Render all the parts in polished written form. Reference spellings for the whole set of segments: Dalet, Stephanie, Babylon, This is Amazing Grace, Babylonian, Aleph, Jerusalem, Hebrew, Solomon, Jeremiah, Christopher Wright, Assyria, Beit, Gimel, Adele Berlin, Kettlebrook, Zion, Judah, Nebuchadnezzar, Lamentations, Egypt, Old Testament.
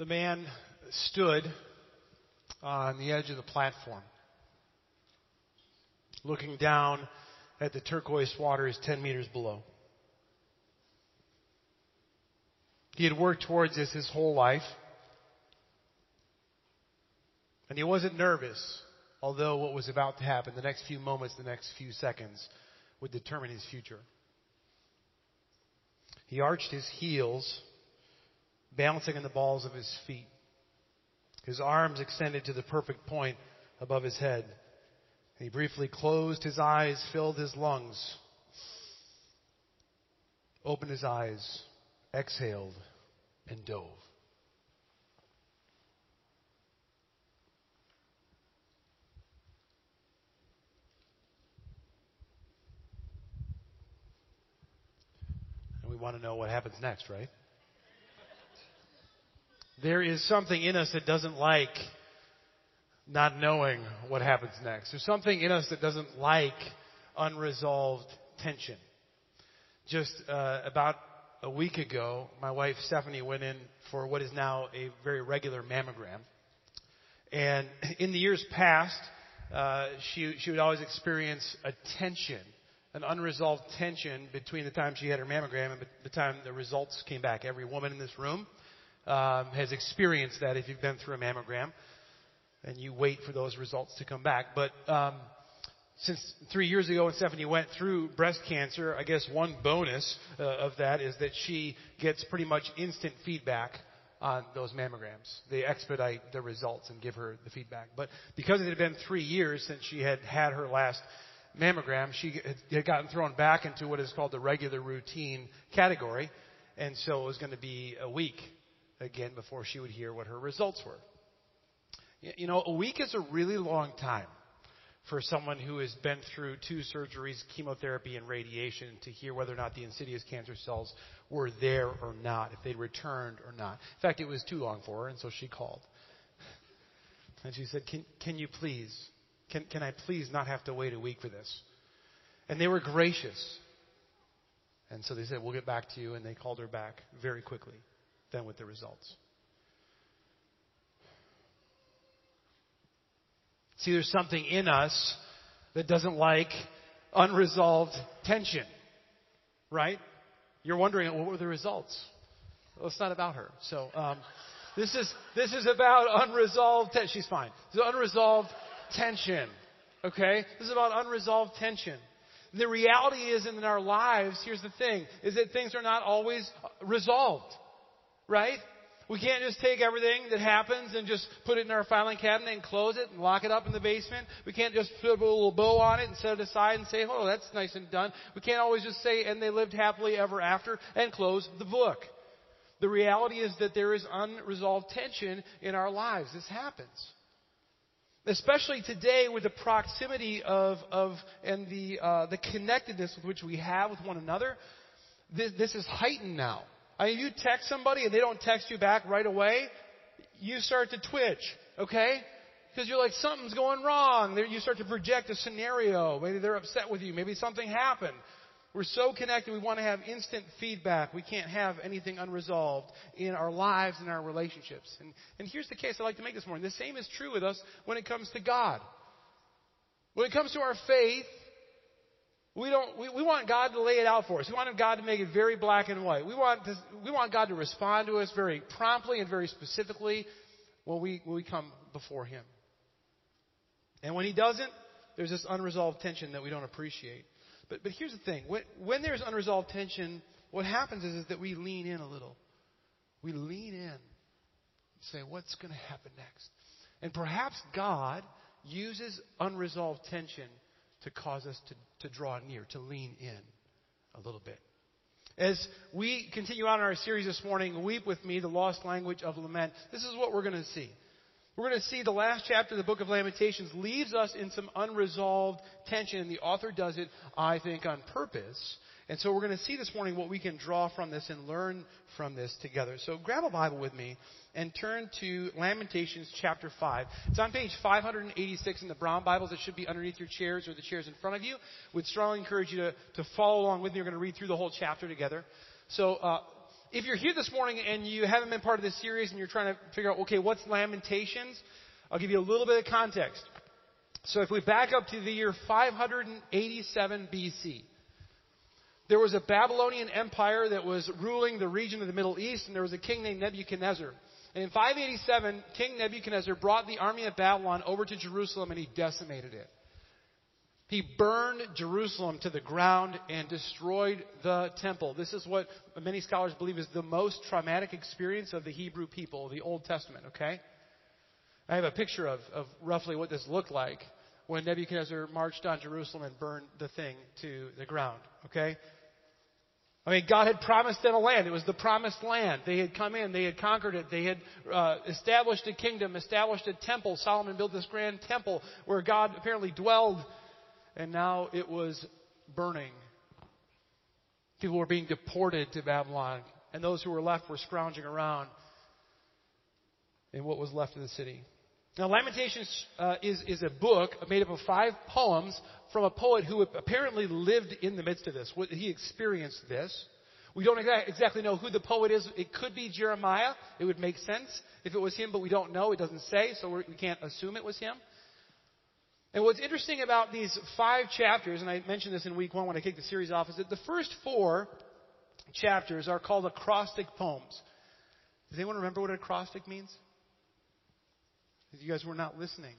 The man stood on the edge of the platform, looking down at the turquoise waters 10 meters below. He had worked towards this his whole life, and he wasn't nervous, although what was about to happen, the next few moments, the next few seconds, would determine his future. He arched his heels, balancing on the balls of his feet, his arms extended to the perfect point above his head. He briefly closed his eyes, filled his lungs, opened his eyes, exhaled, and dove. And we want to know what happens next, right? There is something in us that doesn't like not knowing what happens next. There's something in us that doesn't like unresolved tension. Just about a week ago, my wife Stephanie went in for what is now a very regular mammogram. And in the years past, she would always experience a tension, an unresolved tension between the time she had her mammogram and the time the results came back. Every woman in this room has experienced that if you've been through a mammogram. And you wait for those results to come back. But since 3 years ago when Stephanie went through breast cancer, I guess one bonus of that is that she gets pretty much instant feedback on those mammograms. They expedite the results and give her the feedback. But because it had been 3 years since she had her last mammogram, she had gotten thrown back into what is called the regular routine category. And so it was going to be a week again before she would hear what her results were. You know, a week is a really long time for someone who has been through 2 surgeries, chemotherapy and radiation, to hear whether or not the insidious cancer cells were there or not, if they'd returned or not. In fact, it was too long for her, and so she called. And she said, can I please not have to wait a week for this? And they were gracious. And so they said, we'll get back to you, and they called her back very quickly, then with the results. See, there's something in us that doesn't like unresolved tension, right? You're wondering, what were the results? Well, it's not about her. So this is about unresolved tension. She's fine. This is unresolved tension, okay? This is about unresolved tension. The reality is in our lives, here's the thing, is that things are not always resolved, right? We can't just take everything that happens and just put it in our filing cabinet and close it and lock it up in the basement. We can't just put a little bow on it and set it aside and say, oh, that's nice and done. We can't always just say, and they lived happily ever after, and close the book. The reality is that there is unresolved tension in our lives. This happens. Especially today with the proximity and the connectedness with which we have with one another, this is heightened now. I mean, if you text somebody and they don't text you back right away, you start to twitch, okay? Because you're like, something's going wrong. You start to project a scenario. Maybe they're upset with you. Maybe something happened. We're so connected, we want to have instant feedback. We can't have anything unresolved in our lives and our relationships. And here's the case I'd like to make this morning. The same is true with us when it comes to God. When it comes to our faith, We want God to lay it out for us. We want God to make it very black and white. We want God to respond to us very promptly and very specifically when we come before Him. And when He doesn't, there's this unresolved tension that we don't appreciate. But here's the thing. When there's unresolved tension, what happens is that we lean in a little. We lean in and say, what's going to happen next? And perhaps God uses unresolved tension to cause us to draw near, to lean in a little bit. As we continue on in our series this morning, Weep With Me, the Lost Language of Lament, this is what we're going to see. We're going to see the last chapter of the book of Lamentations leaves us in some unresolved tension, and the author does it, I think, on purpose. And so we're going to see this morning what we can draw from this and learn from this together. So grab a Bible with me and turn to Lamentations chapter 5. It's on page 586 in the Brown Bibles. It should be underneath your chairs or the chairs in front of you. Would strongly encourage you to follow along with me. We're going to read through the whole chapter together. So If you're here this morning and you haven't been part of this series and you're trying to figure out, okay, what's Lamentations? I'll give you a little bit of context. So if we back up to the year 587 BC, there was a Babylonian empire that was ruling the region of the Middle East, and there was a king named Nebuchadnezzar. And in 587, King Nebuchadnezzar brought the army of Babylon over to Jerusalem, and he decimated it. He burned Jerusalem to the ground and destroyed the temple. This is what many scholars believe is the most traumatic experience of the Hebrew people, the Old Testament, okay? I have a picture of roughly what this looked like when Nebuchadnezzar marched on Jerusalem and burned the thing to the ground, okay? I mean, God had promised them a land. It was the promised land. They had come in. They had conquered it. They had established a kingdom, established a temple. Solomon built this grand temple where God apparently dwelled. And now it was burning. People were being deported to Babylon. And those who were left were scrounging around in what was left of the city. Now, Lamentations is a book made up of 5 poems from a poet who apparently lived in the midst of this. He experienced this. We don't exactly know who the poet is. It could be Jeremiah. It would make sense if it was him, but we don't know. It doesn't say, so we can't assume it was him. And what's interesting about these 5 chapters, and I mentioned this in week 1 when I kicked the series off, is that the first 4 chapters are called acrostic poems. Does anyone remember what an acrostic means? You guys were not listening.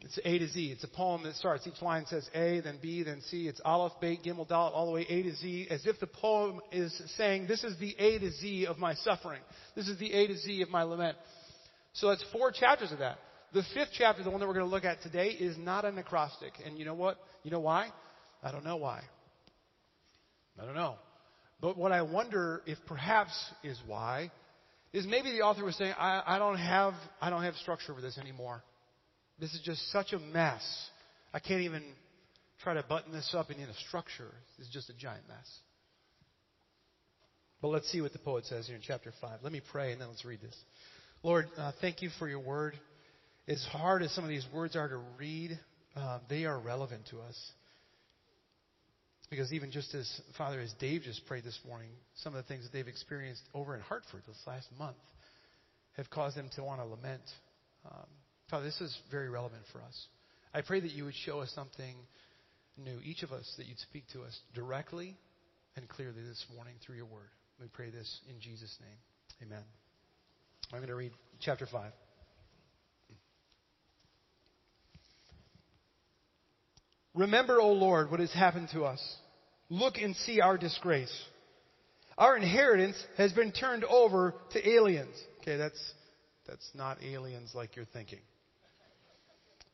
It's A to Z. It's a poem that starts. Each line says A, then B, then C. It's Aleph, Beit, Gimel, Dalet, all the way A to Z, as if the poem is saying, this is the A to Z of my suffering. This is the A to Z of my lament. So that's 4 chapters of that. The 5th chapter, the one that we're going to look at today, is not an acrostic. And you know what? You know why? I don't know why. I don't know. But what I wonder if perhaps is why is maybe the author was saying, I don't have structure for this anymore. This is just such a mess. I can't even try to button this up into a structure. It's just a giant mess. But let's see what the poet says here in chapter 5. Let me pray and then let's read this. Lord, thank you for your word. As hard as some of these words are to read, they are relevant to us. Because even just as, Father, as Dave just prayed this morning, some of the things that they've experienced over in Hartford this last month have caused them to want to lament. Father, this is very relevant for us. I pray that you would show us something new, each of us, that you'd speak to us directly and clearly this morning through your word. We pray this in Jesus' name. Amen. I'm going to read chapter 5. Remember, O Lord, what has happened to us. Look and see our disgrace. Our inheritance has been turned over to aliens. Okay, that's not aliens like you're thinking.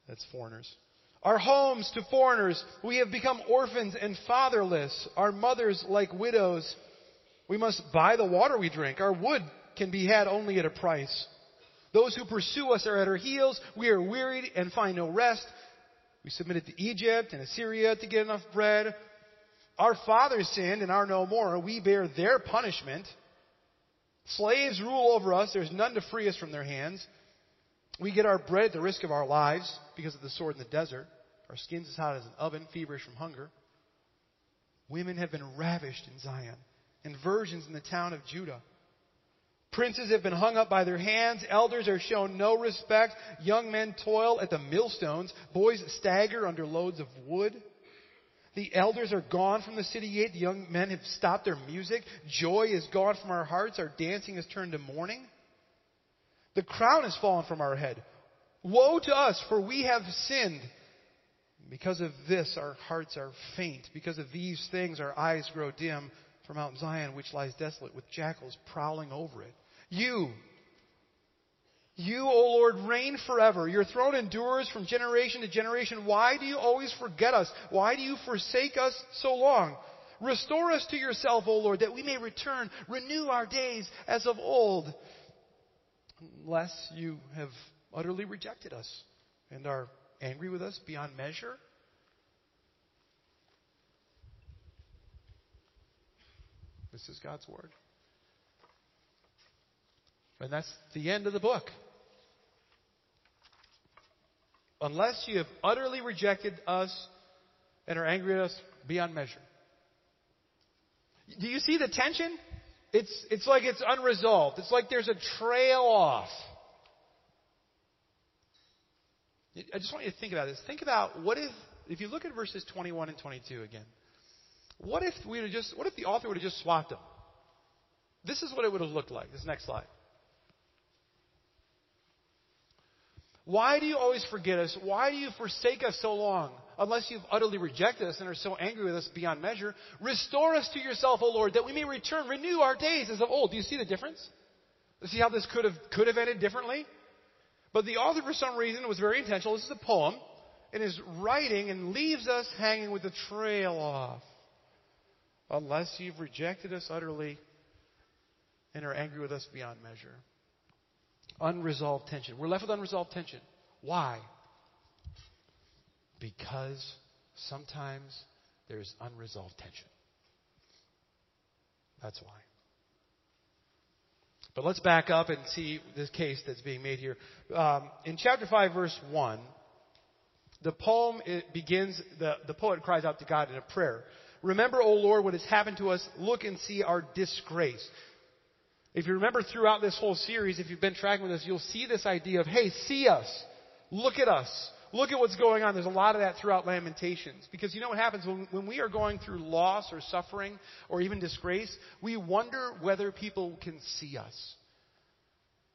That's foreigners. Our homes to foreigners. We have become orphans and fatherless. Our mothers like widows. We must buy the water we drink. Our wood can be had only at a price. Those who pursue us are at our heels. We are wearied and find no rest. We submitted to Egypt and Assyria to get enough bread. Our fathers sinned and are no more. We bear their punishment. Slaves rule over us. There's none to free us from their hands. We get our bread at the risk of our lives because of the sword in the desert. Our skin's as hot as an oven, feverish from hunger. Women have been ravished in Zion and virgins in the town of Judah. Princes have been hung up by their hands. Elders are shown no respect. Young men toil at the millstones. Boys stagger under loads of wood. The elders are gone from the city gate. The young men have stopped their music. Joy is gone from our hearts. Our dancing has turned to mourning. The crown has fallen from our head. Woe to us, for we have sinned. Because of this, our hearts are faint. Because of these things, our eyes grow dim. From Mount Zion, which lies desolate, with jackals prowling over it. You, O Lord, reign forever. Your throne endures from generation to generation. Why do you always forget us? Why do you forsake us so long? Restore us to yourself, O Lord, that we may return. Renew our days as of old. Unless you have utterly rejected us and are angry with us beyond measure. This is God's word. And that's the end of the book. Unless you have utterly rejected us and are angry at us beyond measure. Do you see the tension? It's like it's unresolved. It's like there's a trail off. I just want you to think about this. Think about what if you look at verses 21 and 22 again. What if the author would have just swapped them? This is what it would have looked like. This next slide. Why do you always forget us? Why do you forsake us so long? Unless you've utterly rejected us and are so angry with us beyond measure. Restore us to yourself, O Lord, that we may return. Renew our days as of old. Do you see the difference? See how this could have ended differently? But the author, for some reason, was very intentional. This is a poem. And is writing and leaves us hanging with the trail off. Unless you've rejected us utterly and are angry with us beyond measure. Unresolved tension. We're left with unresolved tension. Why? Because sometimes there's unresolved tension. That's why. But let's back up and see this case that's being made here. In chapter 5, verse 1, the poem begins, the poet cries out to God in a prayer. Remember, O Lord, what has happened to us. Look and see our disgrace. If you remember throughout this whole series, if you've been tracking with us, you'll see this idea of, hey, see us. Look at us. Look at what's going on. There's a lot of that throughout Lamentations. Because you know what happens when we are going through loss or suffering or even disgrace, we wonder whether people can see us.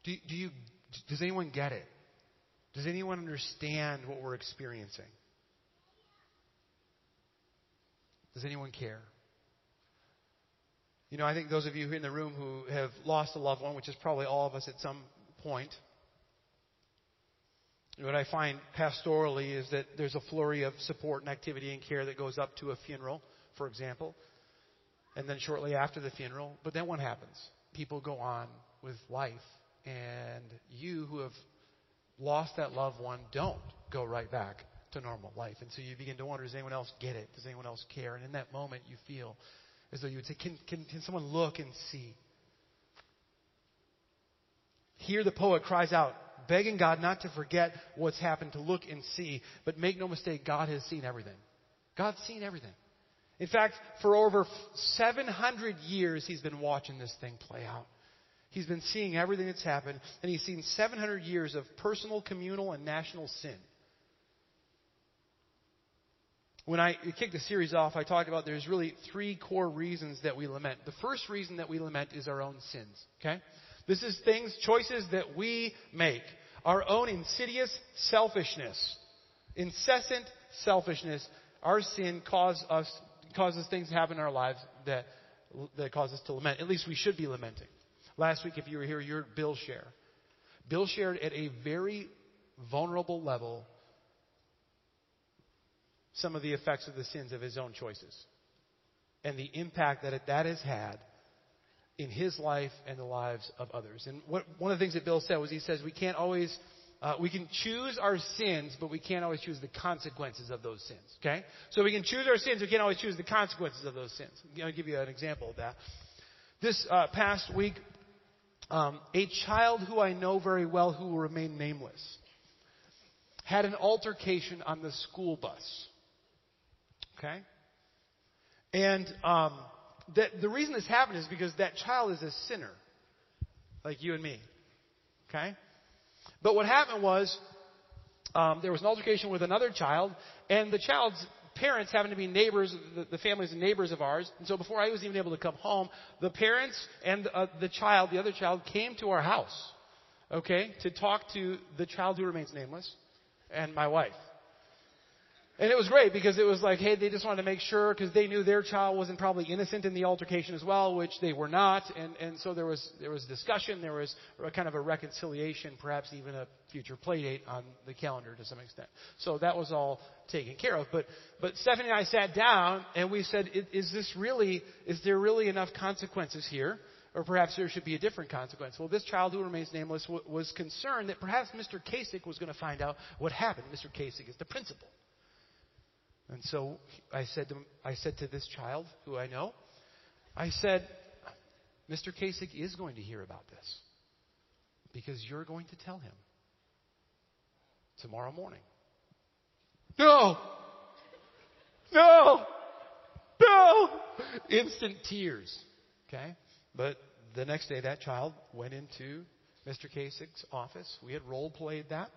Does anyone get it? Does anyone understand what we're experiencing? Does anyone care? You know, I think those of you here in the room who have lost a loved one, which is probably all of us at some point, what I find pastorally is that there's a flurry of support and activity and care that goes up to a funeral, for example, and then shortly after the funeral. But then what happens? People go on with life, and you who have lost that loved one don't go right back to normal life. And so you begin to wonder, does anyone else get it? Does anyone else care? And in that moment, you feel as though you would say, can someone look and see? Here the poet cries out, begging God not to forget what's happened, to look and see. But make no mistake, God has seen everything. God's seen everything. In fact, for over 700 years, he's been watching this thing play out. He's been seeing everything that's happened, and he's seen 700 years of personal, communal, and national sin. When I kicked the series off, I talked about there's really three core reasons that we lament. The first reason that we lament is our own sins, okay? This is choices that we make. Our own insidious selfishness, incessant selfishness. Our sin causes things to happen in our lives that cause us to lament. At least we should be lamenting. Last week, if you were here, you heard Bill share. Bill shared at a very vulnerable level some of the effects of the sins of his own choices and the impact that has had in his life and the lives of others. And one of the things that Bill said was he says we can't always, we can choose our sins, but we can't always choose the consequences of those sins, okay? So we can choose our sins, we can't always choose the consequences of those sins. I'll give you an example of that. This past week, a child who I know very well who will remain nameless had an altercation on the school bus. Okay? And the reason this happened is because that child is a sinner, like you and me. Okay? But what happened was there was an altercation with another child, and the child's parents happened to be neighbors, the families and neighbors of ours. And so before I was even able to come home, the parents and the other child, came to our house, okay, to talk to the child who remains nameless and my wife. And it was great because it was like, hey, they just wanted to make sure because they knew their child wasn't probably innocent in the altercation as well, which they were not. And so there was discussion. There was a kind of a reconciliation, perhaps even a future play date on the calendar to some extent. So that was all taken care of. But Stephanie and I sat down and we said, is there really enough consequences here? Or perhaps there should be a different consequence. Well, this child who remains nameless was concerned that perhaps Mr. Kasich was going to find out what happened. Mr. Kasich is the principal. And so I said to this child who I know, I said, Mr. Kasich is going to hear about this because you're going to tell him tomorrow morning. No! No! No! Instant tears. Okay? But the next day, that child went into Mr. Kasich's office. We had role-played that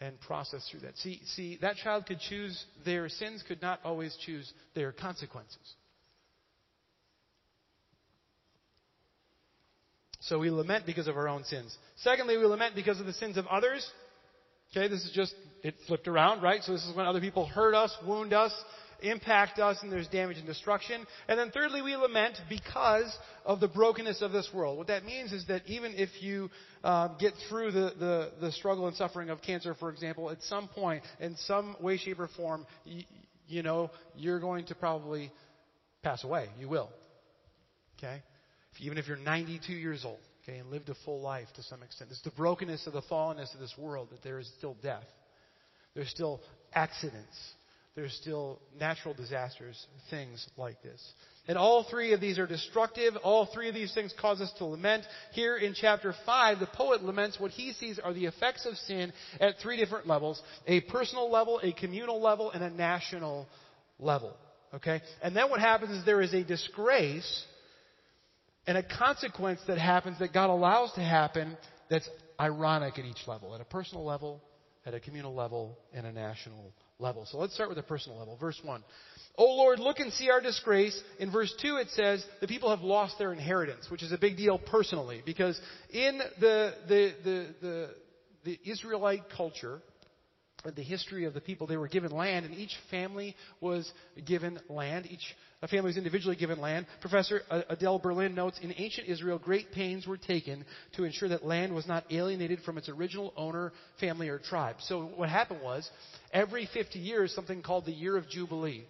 and processed through that. See, that child could choose their sins, could not always choose their consequences. So we lament because of our own sins. Secondly, we lament because of the sins of others. Okay, this is just, it flipped around, right? So this is when other people hurt us, wound us, impact us, and there's damage and destruction. And then thirdly, we lament because of the brokenness of this world. What that means is that even if you get through the struggle and suffering of cancer, for example, at some point, in some way, shape, or form, you know, you're going to probably pass away. You will. Okay? Even if you're 92 years old, okay, and lived a full life to some extent. It's the brokenness of the fallenness of this world that there is still death. There's still accidents. There's still natural disasters, things like this. And all three of these are destructive. All three of these things cause us to lament. Here in chapter 5, the poet laments what he sees are the effects of sin at three different levels. A personal level, a communal level, and a national level. Okay? And then what happens is there is a disgrace and a consequence that happens that God allows to happen that's ironic at each level. At a personal level, at a communal level, and a national level. So let's start with the personal level. Verse 1. O Lord, look and see our disgrace. In verse 2 it says, the people have lost their inheritance, which is a big deal personally. Because in the Israelite culture, the history of the people, they were given land. And each family was given land. Each family was individually given land. Professor Adele Berlin notes, in ancient Israel, great pains were taken to ensure that land was not alienated from its original owner, family, or tribe. So what happened was, every 50 years, something called the Year of Jubilee.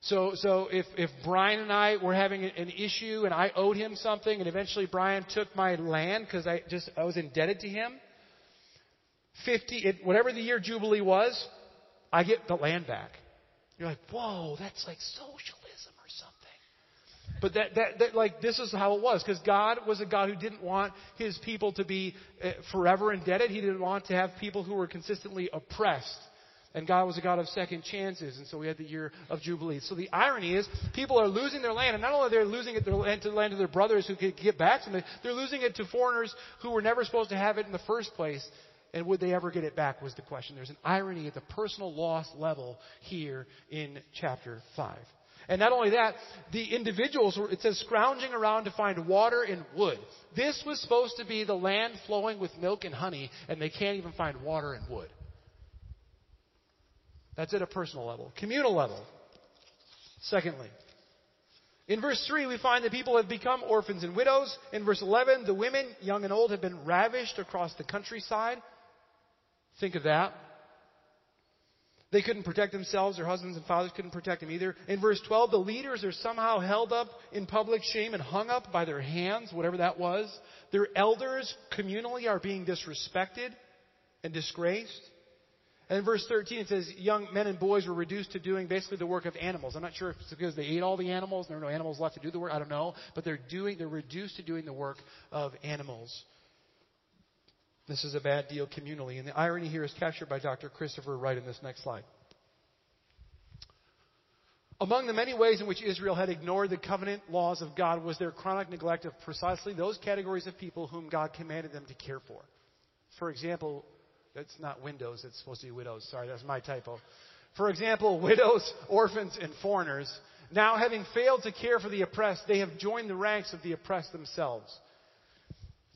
So if Brian and I were having an issue and I owed him something and eventually Brian took my land because I was indebted to him, whatever the Year Jubilee was, I get the land back. You're like, whoa, that's like socialism or something. But that like this is how it was, because God was a God who didn't want his people to be forever indebted. He didn't want to have people who were consistently oppressed. And God was a God of second chances, and so we had the Year of Jubilee. So the irony is, people are losing their land, and not only are they losing it to the land of their brothers who could get back to them, they're losing it to foreigners who were never supposed to have it in the first place. And would they ever get it back was the question. There's an irony at the personal loss level here in chapter 5. And not only that, the individuals were, it says, scrounging around to find water and wood. This was supposed to be the land flowing with milk and honey, and they can't even find water and wood. That's at a personal level. Communal level. Secondly, in verse 3, we find that people have become orphans and widows. In verse 11, the women, young and old, have been ravished across the countryside. Think of that. They couldn't protect themselves. Their husbands and fathers couldn't protect them either. In verse 12, the leaders are somehow held up in public shame and hung up by their hands, whatever that was. Their elders communally are being disrespected and disgraced. And in verse 13, it says young men and boys were reduced to doing basically the work of animals. I'm not sure if it's because they ate all the animals. There were no animals left to do the work. I don't know. But they're reduced to doing the work of animals. This is a bad deal communally. And the irony here is captured by Dr. Christopher Wright in this next slide. Among the many ways in which Israel had ignored the covenant laws of God was their chronic neglect of precisely those categories of people whom God commanded them to care for. For example, it's not windows. It's supposed to be widows. Sorry, that's my typo. For example, widows, orphans, and foreigners. Now, having failed to care for the oppressed, they have joined the ranks of the oppressed themselves.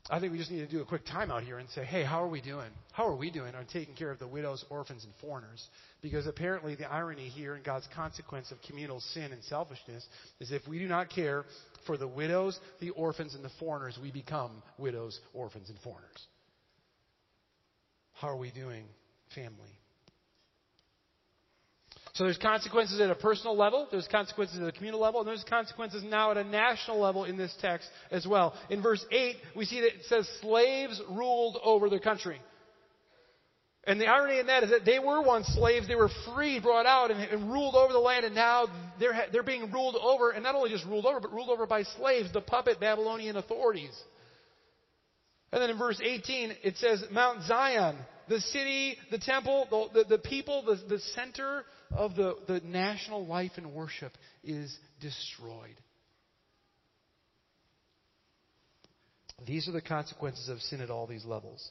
I think we just need to do a quick timeout here and say, hey, how are we doing? How are we doing on taking care of the widows, orphans, and foreigners? Because apparently the irony here in God's consequence of communal sin and selfishness is if we do not care for the widows, the orphans, and the foreigners, we become widows, orphans, and foreigners. How are we doing, family? So there's consequences at a personal level. There's consequences at a communal level. And there's consequences now at a national level in this text as well. In verse 8, we see that it says slaves ruled over the country. And the irony in that is that they were once slaves. They were free, brought out, and ruled over the land. And now they're being ruled over. And not only just ruled over, but ruled over by slaves, the puppet Babylonian authorities. And then in verse 18, it says, Mount Zion, the city, the temple, the people, the center of the national life and worship is destroyed. These are the consequences of sin at all these levels.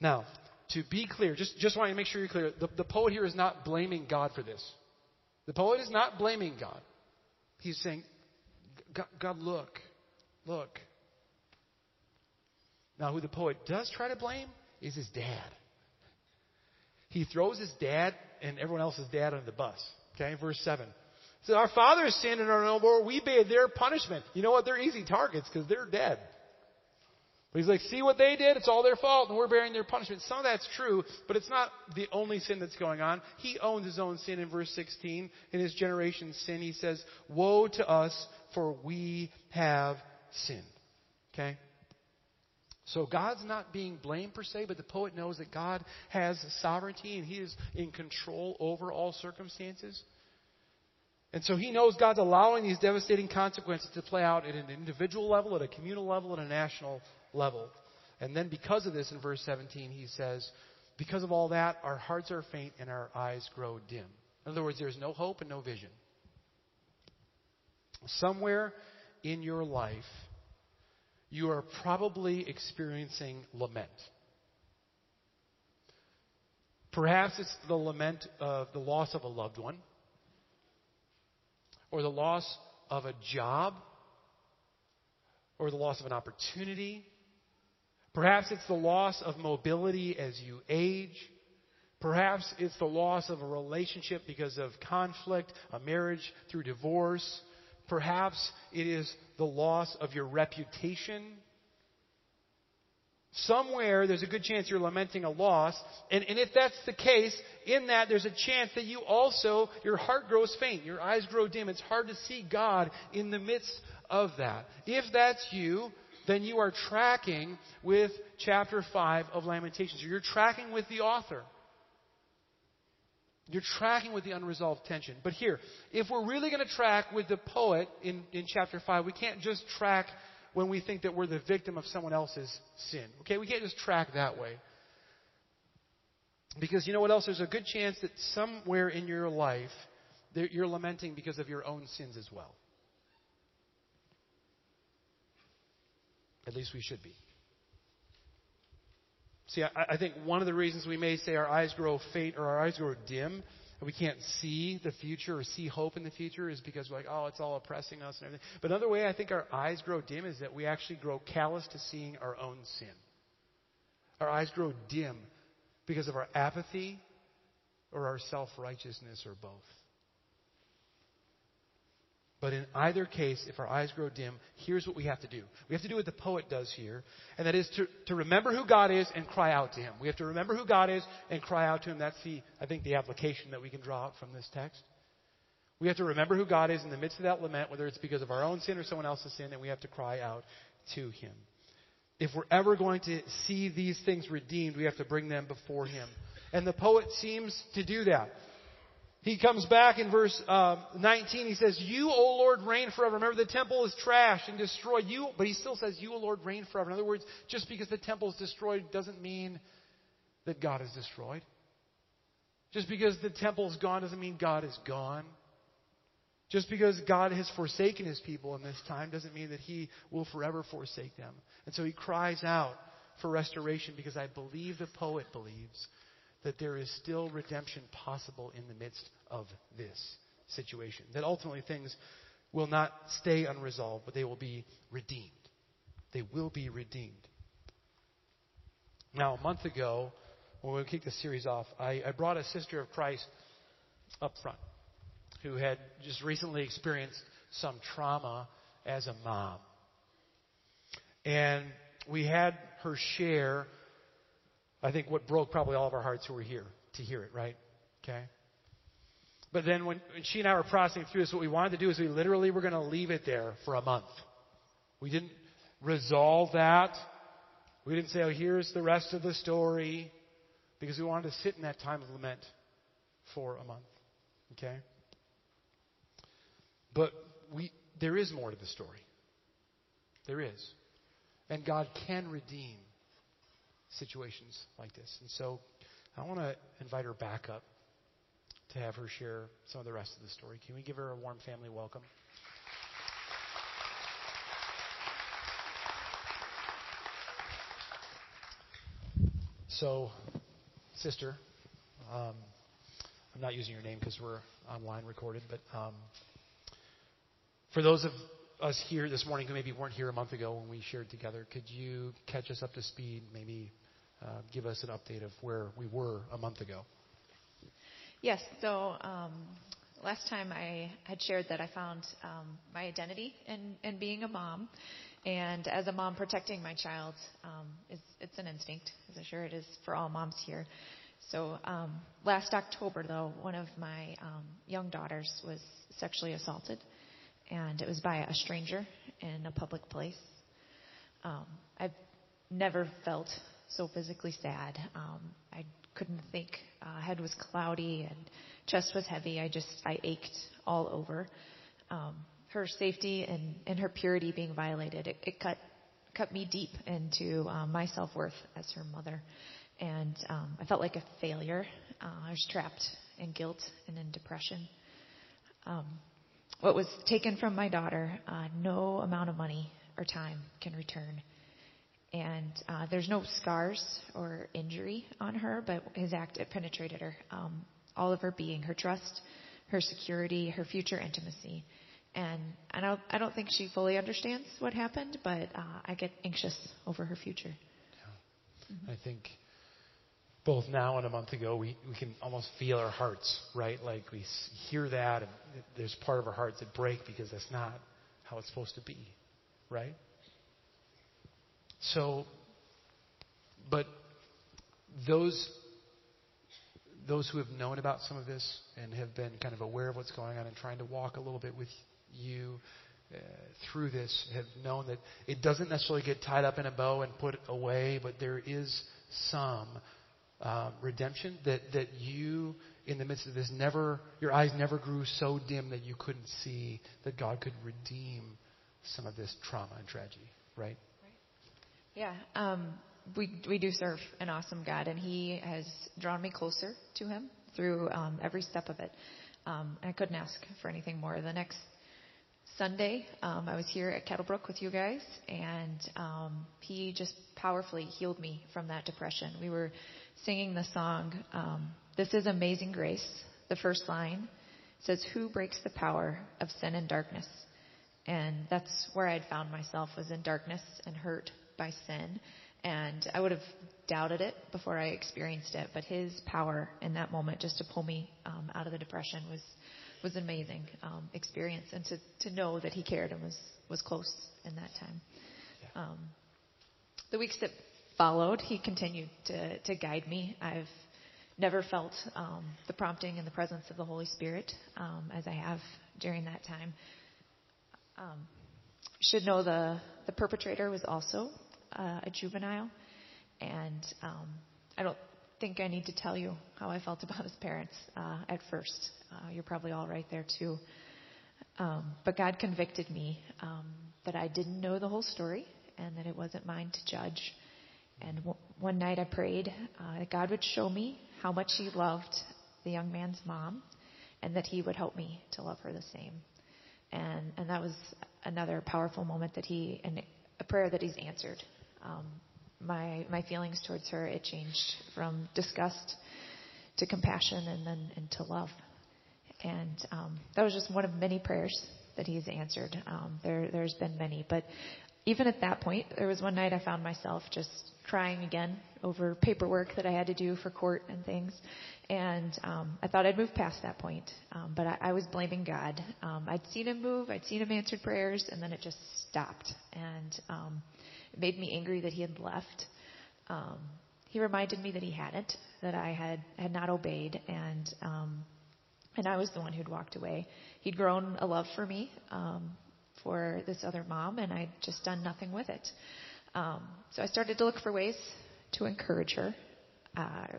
Now, to be clear, just want to make sure you're clear, the poet here is not blaming God for this. The poet is not blaming God. He's saying, God, look. Now, who the poet does try to blame is his dad. He throws his dad and everyone else's dad under the bus. Okay, verse 7. It says, our fathers sinned and are no more. We bear their punishment. You know what? They're easy targets because they're dead. But he's like, see what they did? It's all their fault, and we're bearing their punishment. Some of that's true, but it's not the only sin that's going on. He owns his own sin in verse 16. In his generation's sin, he says, woe to us, for we have sinned. Okay? So God's not being blamed per se, but the poet knows that God has sovereignty, and he is in control over all circumstances. And so he knows God's allowing these devastating consequences to play out at an individual level, at a communal level, at a national level. And then because of this, in verse 17, he says, because of all that, our hearts are faint and our eyes grow dim. In other words, there's no hope and no vision. Somewhere in your life, you are probably experiencing lament. Perhaps it's the lament of the loss of a loved one, or the loss of a job, or the loss of an opportunity. Perhaps it's the loss of mobility as you age. Perhaps it's the loss of a relationship because of conflict, a marriage through divorce. Perhaps it is the loss of your reputation. Somewhere there's a good chance you're lamenting a loss. And if that's the case, in that there's a chance that you also, your heart grows faint, your eyes grow dim. It's hard to see God in the midst of that. If that's you, then you are tracking with chapter 5 of Lamentations. You're tracking with the author. You're tracking with the unresolved tension. But here, if we're really going to track with the poet in chapter 5, we can't just track when we think that we're the victim of someone else's sin. Okay, we can't just track that way. Because you know what else? There's a good chance that somewhere in your life that you're lamenting because of your own sins as well. At least we should be. See, I think one of the reasons we may say our eyes grow faint or our eyes grow dim and we can't see the future or see hope in the future is because we're like, oh, it's all oppressing us and everything. But another way I think our eyes grow dim is that we actually grow callous to seeing our own sin. Our eyes grow dim because of our apathy or our self-righteousness or both. But in either case, if our eyes grow dim, here's what we have to do. We have to do what the poet does here, and that is to remember who God is and cry out to him. We have to remember who God is and cry out to him. That's the application that we can draw out from this text. We have to remember who God is in the midst of that lament, whether it's because of our own sin or someone else's sin, and we have to cry out to him. If we're ever going to see these things redeemed, we have to bring them before him. And the poet seems to do that. He comes back in verse 19. He says, you, O Lord, reign forever. Remember, the temple is trashed and destroyed. You, but he still says, you, O Lord, reign forever. In other words, just because the temple is destroyed doesn't mean that God is destroyed. Just because the temple is gone doesn't mean God is gone. Just because God has forsaken his people in this time doesn't mean that he will forever forsake them. And so he cries out for restoration because I believe the poet believes that there is still redemption possible in the midst of this situation. That ultimately things will not stay unresolved, but they will be redeemed. They will be redeemed. Now, a month ago, when we kicked the series off, I brought a sister of Christ up front who had just recently experienced some trauma as a mom. And we had her share, I think, what broke probably all of our hearts who were here to hear it, right? Okay? But then when she and I were processing through this, what we wanted to do is we literally were going to leave it there for a month. We didn't resolve that. We didn't say, oh, here's the rest of the story, because we wanted to sit in that time of lament for a month. Okay? But there is more to the story. There is. And God can redeem situations like this. And so I want to invite her back up to have her share some of the rest of the story. Can we give her a warm family welcome? So, sister, I'm not using your name because we're online recorded, but for those of us here this morning who maybe weren't here a month ago when we shared together, could you catch us up to speed, maybe give us an update of where we were a month ago? Yes, so last time I had shared that I found my identity in being a mom. And as a mom, protecting my child, it's an instinct, as I'm sure it is for all moms here. So last October, though, one of my young daughters was sexually assaulted, and it was by a stranger in a public place. I've never felt so physically sad. I couldn't think. Head was cloudy and chest was heavy. I ached all over. Her safety and her purity being violated, it cut me deep into my self-worth as her mother. And I felt like a failure. I was trapped in guilt and in depression. What was taken from my daughter, no amount of money or time can return. And there's no scars or injury on her, but his act, it penetrated her. All of her being, her trust, her security, her future intimacy. And I don't think she fully understands what happened, but I get anxious over her future. Yeah. Mm-hmm. I think both now and a month ago, we can almost feel our hearts, right? Like we hear that, and there's part of our hearts that break because that's not how it's supposed to be, right? So, but those who have known about some of this and have been kind of aware of what's going on and trying to walk a little bit with you through this have known that it doesn't necessarily get tied up in a bow and put away, but there is some redemption that you, in the midst of this, your eyes never grew so dim that you couldn't see that God could redeem some of this trauma and tragedy, right? Yeah. We do serve an awesome God, and He has drawn me closer to Him through every step of it. I couldn't ask for anything more. The next Sunday, I was here at Kettlebrook with you guys, and He just powerfully healed me from that depression. We were singing the song, This is Amazing Grace. The first line says, "Who breaks the power of sin and darkness?" And that's where I had found myself, was in darkness and hurt by sin. And I would have doubted it before I experienced it, but His power in that moment just to pull me out of the depression was an amazing experience, and to know that He cared and was close in that time. Yeah. The weeks that followed, He continued to guide me. I've never felt the prompting and the presence of the Holy Spirit as I have during that time. Should know the perpetrator was also a juvenile, and I don't think I need to tell you how I felt about his parents at first. You're probably all right there too. But God convicted me that I didn't know the whole story and that it wasn't mine to judge. And one night I prayed that God would show me how much He loved the young man's mom and that He would help me to love her the same. And that was another powerful moment that He, and a prayer that He's answered. My feelings towards her, it changed from disgust to compassion and then into love. And that was just one of many prayers that He's answered. There's been many. But even at that point, there was one night I found myself just crying again over paperwork that I had to do for court and things. And I thought I'd move past that point. But I was blaming God. I'd seen Him move. I'd seen Him answer prayers. And then it just stopped. And it made me angry that He had left. He reminded me that He hadn't, that I had not obeyed. And I was the one who'd walked away. He'd grown a love for me, for this other mom, and I'd just done nothing with it. So I started to look for ways to encourage her. I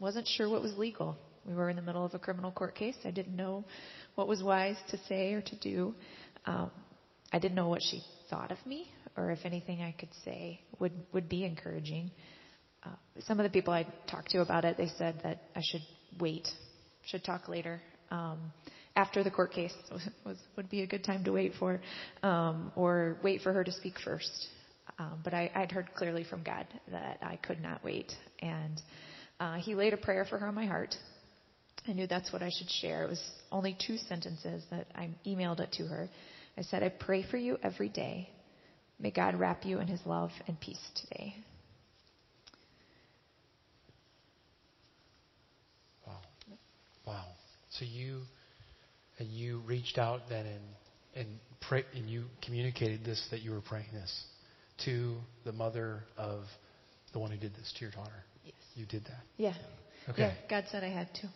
wasn't sure what was legal. We were in the middle of a criminal court case. I didn't know what was wise to say or to do. I didn't know what she thought of me, or if anything I could say would be encouraging. Some of the people I talked to about it, they said that I should wait, should talk later. After the court case would be a good time to wait for, or wait for her to speak first. But I'd heard clearly from God that I could not wait. And he laid a prayer for her on my heart. I knew that's what I should share. It was only 2 sentences that I emailed it to her. I said, I pray for you every day. May God wrap you in his love and peace today. Wow. Wow. So you reached out then and you communicated this, that you were praying this to the mother of the one who did this to your daughter. Yes. You did that. Yeah. Okay. Yeah, God said I had to.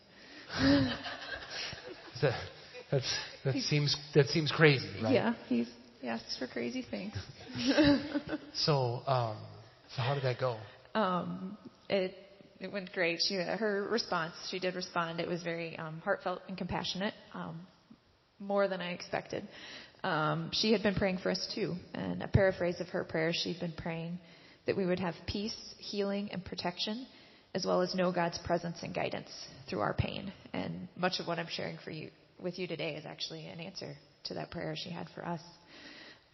That seems crazy, right? Yeah, he asks for crazy things. So how did that go? It went great. She did respond. It was very heartfelt and compassionate, more than I expected. She had been praying for us too, and a paraphrase of her prayer, she'd been praying that we would have peace, healing, and protection, as well as know God's presence and guidance through our pain. And much of what I'm sharing with you today is actually an answer to that prayer she had for us.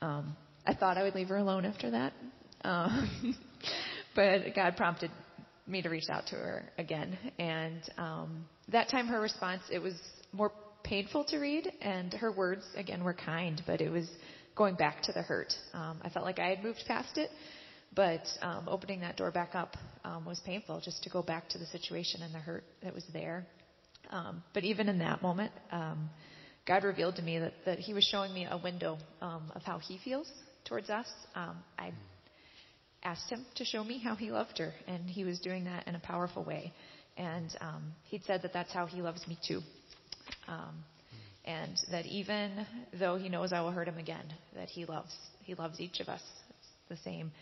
I thought I would leave her alone after that, but God prompted me to reach out to her again. And that time her response, it was more painful to read, and her words, again, were kind, but it was going back to the hurt. I felt like I had moved past it. But opening that door back up was painful, just to go back to the situation and the hurt that was there. But even in that moment, God revealed to me that he was showing me a window of how he feels towards us. I asked him to show me how he loved her, and he was doing that in a powerful way. And he'd said that that's how he loves me too. And that even though he knows I will hurt him again, that he loves each of us. It's the same.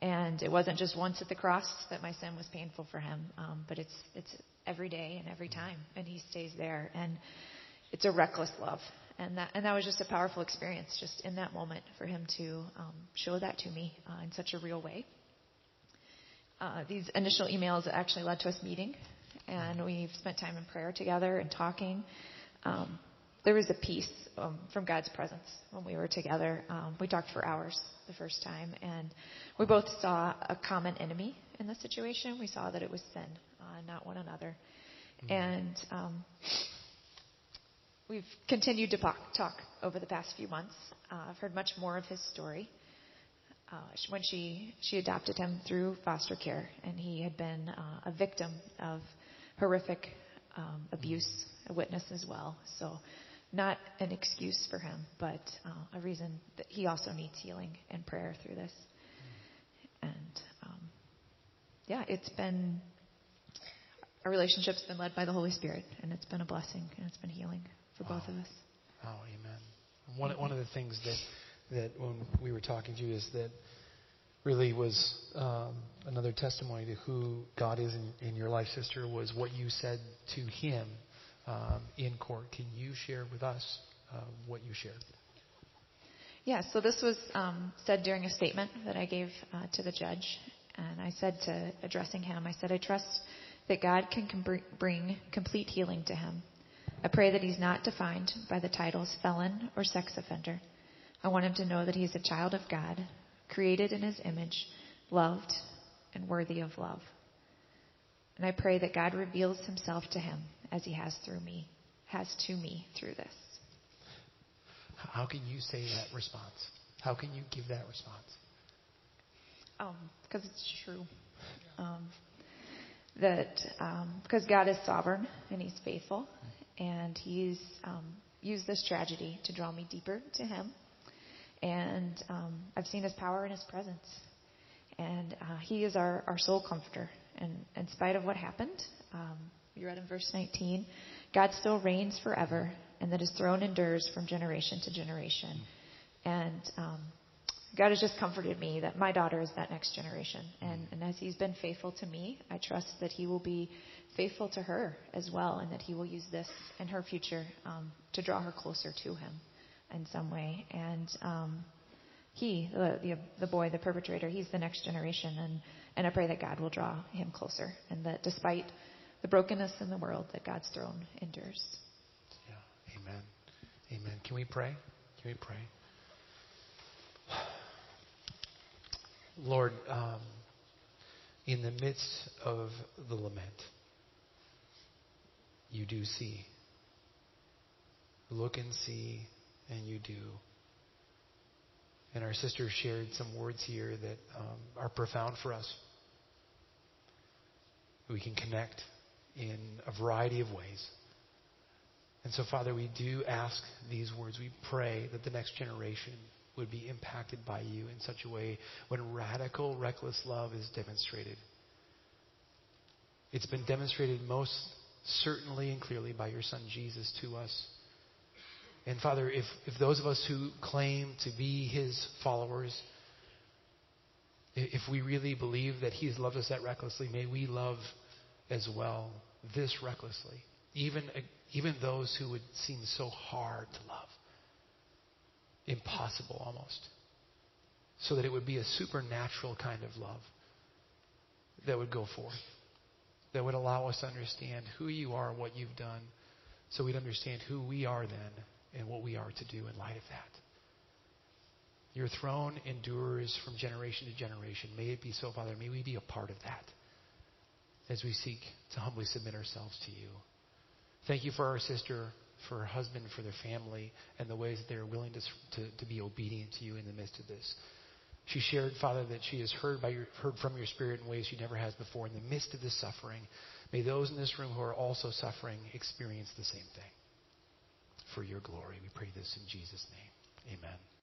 And it wasn't just once at the cross that my sin was painful for him, but it's every day and every time, and he stays there. And it's a reckless love, and that was just a powerful experience, just in that moment for him to show that to me in such a real way. These initial emails actually led to us meeting, and we've spent time in prayer together and talking. There was a peace from God's presence when we were together. We talked for hours the first time, and we both saw a common enemy in the situation. We saw that it was sin, not one another. Mm-hmm. And we've continued to talk over the past few months. I've heard much more of his story. When she adopted him through foster care, and he had been a victim of horrific abuse, a witness as well. So not an excuse for him, but a reason that he also needs healing and prayer through this. And, it's been, our relationship's been led by the Holy Spirit, and it's been a blessing, and it's been healing for both of us. Oh, amen. One of the things that when we were talking to you is that really was another testimony to who God is in your life, sister, was what you said to him in court. Can you share with us what you shared? Yeah, so this was said during a statement that I gave to the judge. And I said to, addressing him, I said, I trust that God can bring complete healing to him. I pray that he's not defined by the titles felon or sex offender. I want him to know that he's a child of God, created in his image, loved, and worthy of love. And I pray that God reveals himself to him as he has to me through this. How can you say that response? How can you give that response? Because it's true. Because God is sovereign and he's faithful, and he's used this tragedy to draw me deeper to him. And I've seen his power and his presence. And he is our soul comforter. And in spite of what happened, you read in verse 19, God still reigns forever, and that his throne endures from generation to generation. And God has just comforted me that my daughter is that next generation. And as he's been faithful to me, I trust that he will be faithful to her as well, and that he will use this in her future to draw her closer to him in some way. And the boy, the perpetrator, he's the next generation. And I pray that God will draw him closer, and that despite the brokenness in the world, that God's throne endures. Yeah. Amen. Amen. Can we pray? Lord, in the midst of the lament, you do see. Look and see, and you do. And our sister shared some words here that are profound for us. We can connect in a variety of ways. And so, Father, we do ask these words. We pray that the next generation would be impacted by you in such a way when radical, reckless love is demonstrated. It's been demonstrated most certainly and clearly by your Son Jesus to us. And Father, if those of us who claim to be his followers, if we really believe that he's loved us that recklessly, may we love as well this recklessly, even those who would seem so hard to love, impossible almost, so that it would be a supernatural kind of love that would go forth, that would allow us to understand who you are, what you've done, so we'd understand who we are then and what we are to do in light of that. Your throne endures from generation to generation. May it be so, Father. May we be a part of that as we seek to humbly submit ourselves to you. Thank you for our sister, for her husband, for their family, and the ways that they're willing to be obedient to you in the midst of this. She shared, Father, that she has heard from your Spirit in ways she never has before in the midst of this suffering. May those in this room who are also suffering experience the same thing. For your glory, we pray this in Jesus' name. Amen.